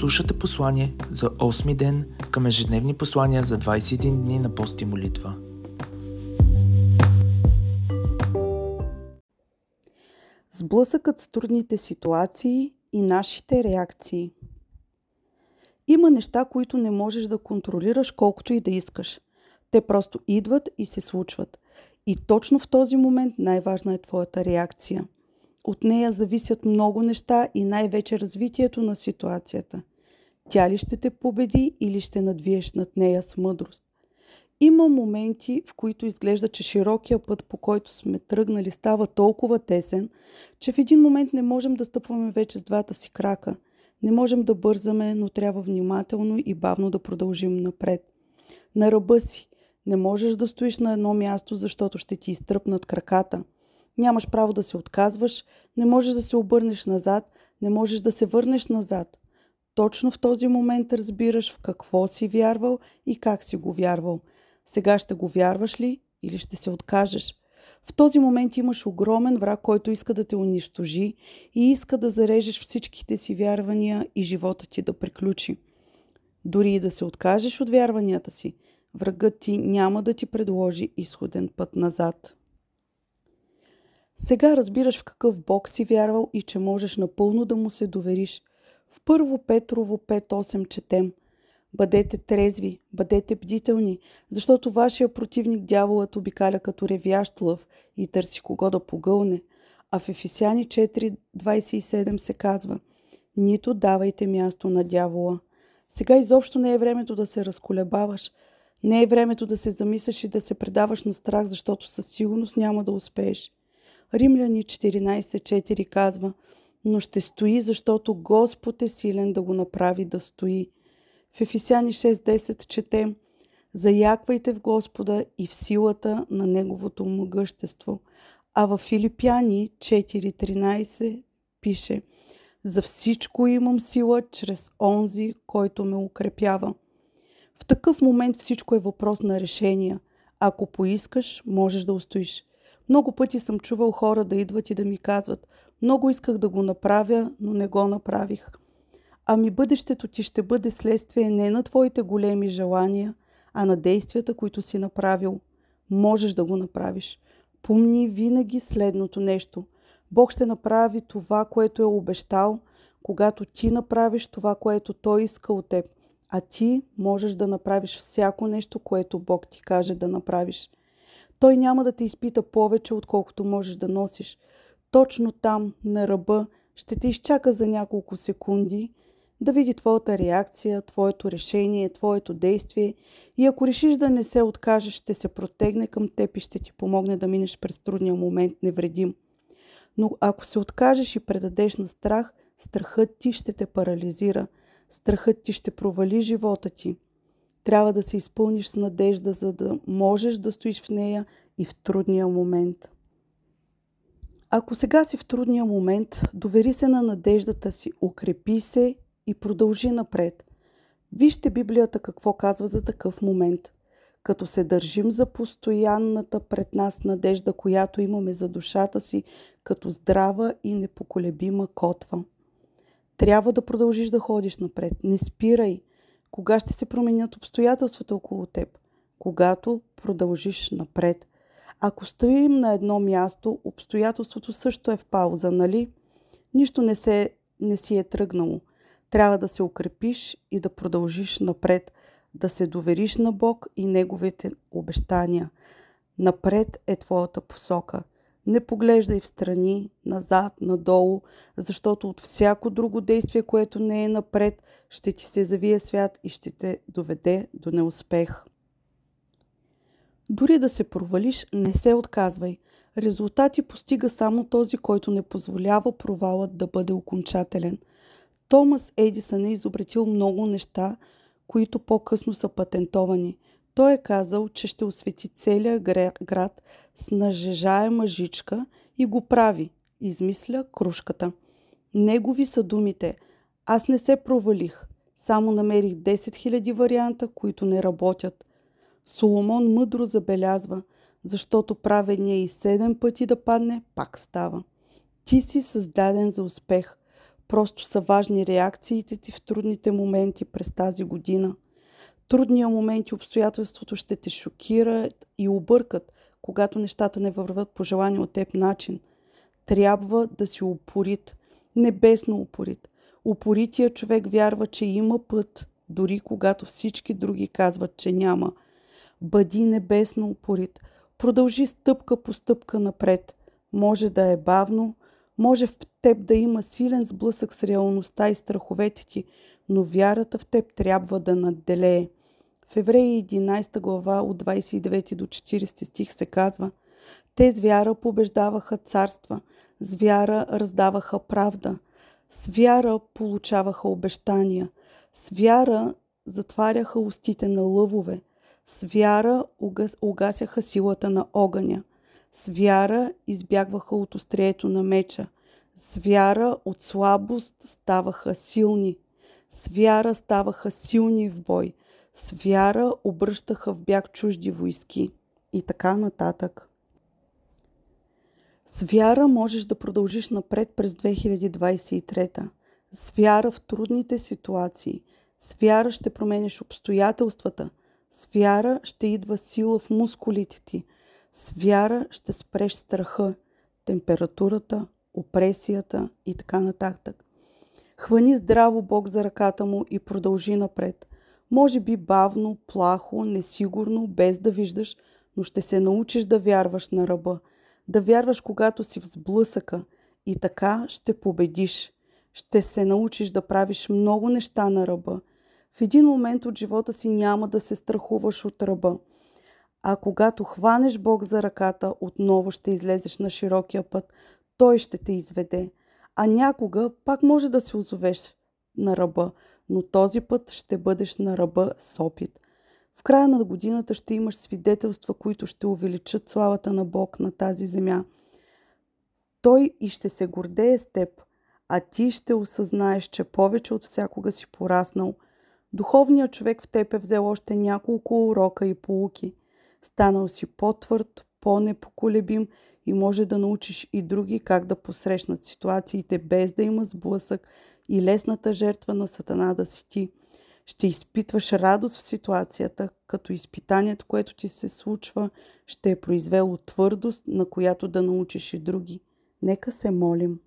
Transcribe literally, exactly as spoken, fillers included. Слушате послание за осми ден към ежедневни послания за двадесет и един дни на пост и молитва. Сблъсъкът с трудните ситуации и нашите реакции. Има неща, които не можеш да контролираш колкото и да искаш. Те просто идват и се случват. И точно в този момент най-важна е твоята реакция. От нея зависят много неща и най-вече развитието на ситуацията. Тя ли ще те победи или ще надвиеш над нея с мъдрост? Има моменти, в които изглежда, че широкия път, по който сме тръгнали, става толкова тесен, че в един момент не можем да стъпваме вече с двата си крака. Не можем да бързаме, но трябва внимателно и бавно да продължим напред. На ръба си. Не можеш да стоиш на едно място, защото ще ти изтръпнат краката. Нямаш право да се отказваш, не можеш да се обърнеш назад, не можеш да се върнеш назад. Точно в този момент разбираш в какво си вярвал и как си го вярвал. Сега ще го вярваш ли или ще се откажеш? В този момент имаш огромен враг, който иска да те унищожи и иска да зарежеш всичките си вярвания и живота ти да приключи. Дори и да се откажеш от вярванията си, врагът ти няма да ти предложи изходен път назад. Сега разбираш в какъв Бог си вярвал и че можеш напълно да му се довериш. В Първо Петрово пет осем четем: „Бъдете трезви, бъдете бдителни, защото вашия противник дяволът обикаля като ревящ лъв и търси кого да погълне“. А в Ефесяни четири двадесет и седем се казва: „Нито давайте място на дявола“. Сега изобщо не е времето да се разколебаваш. Не е времето да се замисляш и да се предаваш на страх, защото със сигурност няма да успееш. Римляни четиринадесет четири казва: „Но ще стои, защото Господ е силен да го направи да стои“. В Ефесяни шест десет четем: „Заяквайте в Господа и в силата на Неговото могъщество“. А в Филипиани четири тринадесет пише: „За всичко имам сила чрез онзи, който ме укрепява“. В такъв момент всичко е въпрос на решения. Ако поискаш, можеш да устоиш. Много пъти съм чувал хора да идват и да ми казват: „Много исках да го направя, но не го направих“. Ами бъдещето ти ще бъде следствие не на твоите големи желания, а на действията, които си направил. Можеш да го направиш. Помни винаги следното нещо: Бог ще направи това, което е обещал, когато ти направиш това, което Той иска от теб. А ти можеш да направиш всяко нещо, което Бог ти каже да направиш. Той няма да те изпита повече, отколкото можеш да носиш. Точно там, на ръба, ще те изчака за няколко секунди да види твоята реакция, твоето решение, твоето действие, и ако решиш да не се откажеш, ще се протегне към теб и ще ти помогне да минеш през трудния момент невредим. Но ако се откажеш и предадеш на страх, страхът ти ще те парализира. Страхът ти ще провали живота ти. Трябва да се изпълниш с надежда, за да можеш да стоиш в нея и в трудния момент. Ако сега си в трудния момент, довери се на надеждата си, укрепи се и продължи напред. Вижте Библията какво казва за такъв момент. „Като се държим за постоянната пред нас надежда, която имаме за душата си, като здрава и непоколебима котва“. Трябва да продължиш да ходиш напред. Не спирай. Кога ще се променят обстоятелствата около теб? Когато продължиш напред. Ако стоим на едно място, обстоятелството също е в пауза, нали? Нищо не, се, не си е тръгнало. Трябва да се укрепиш и да продължиш напред. Да се довериш на Бог и Неговите обещания. Напред е твоята посока. Не поглеждай в страни, назад, надолу, защото от всяко друго действие, което не е напред, ще ти се завие свят и ще те доведе до неуспех. Дори да се провалиш, не се отказвай. Резултати постига само този, който не позволява провалът да бъде окончателен. Томас Едисон е изобретил много неща, които по-късно са патентовани. Той е казал, че ще освети целия град с нажежаема жичка и го прави. Измисля крушката. Негови са думите: „Аз не се провалих, само намерих десет хиляди варианта, които не работят“. Соломон мъдро забелязва: „Защото праведният и седем пъти да падне, пак става“. Ти си създаден за успех. Просто са важни реакциите ти в трудните моменти през тази година. Трудния момент и обстоятелството ще те шокират и объркат, когато нещата не върват по желания от теб начин. Трябва да си упорит, небесно упорит. Упорития човек вярва, че има път, дори когато всички други казват, че няма. Бъди небесно упорит. Продължи стъпка по стъпка напред. Може да е бавно, може в теб да има силен сблъсък с реалността и страховете ти, но вярата в теб трябва да надделее. В Евреи единадесета глава от двадесет и девети до четиридесети стих се казва: те с вяра побеждаваха царства, с вяра раздаваха правда, с вяра получаваха обещания, с вяра затваряха устите на лъвове, с вяра угас, угасяха силата на огъня, с вяра избягваха от острието на меча, с вяра от слабост ставаха силни, с вяра ставаха силни в бой, с вяра обръщаха в бяг чужди войски и така нататък. С вяра можеш да продължиш напред през две хиляди двадесет и трета. С вяра в трудните ситуации. С вяра ще промениш обстоятелствата. С вяра ще идва сила в мускулите ти. С вяра ще спреш страха, температурата, опресията и така нататък. Хвани здраво Бог за ръката му и продължи напред. Може би бавно, плахо, несигурно, без да виждаш, но ще се научиш да вярваш на ръба. Да вярваш, когато си в сблъсъка, и така ще победиш. Ще се научиш да правиш много неща на ръба. В един момент от живота си няма да се страхуваш от ръба. А когато хванеш Бог за ръката, отново ще излезеш на широкия път. Той ще те изведе. А някога пак може да се озовеш на ръба, но този път ще бъдеш на ръба с опит. В края на годината ще имаш свидетелства, които ще увеличат славата на Бог на тази земя. Той и ще се гордее с теб, а ти ще осъзнаеш, че повече от всякога си пораснал. Духовният човек в теб е взел още няколко урока и поуки. Станал си по-твърд, по-непоколебим и може да научиш и други как да посрещнат ситуациите без да има сблъсък и лесната жертва на сатана да си ти. Ще изпитваш радост в ситуацията, като изпитанието, което ти се случва, ще е произвело твърдост, на която да научиш и други. Нека се молим.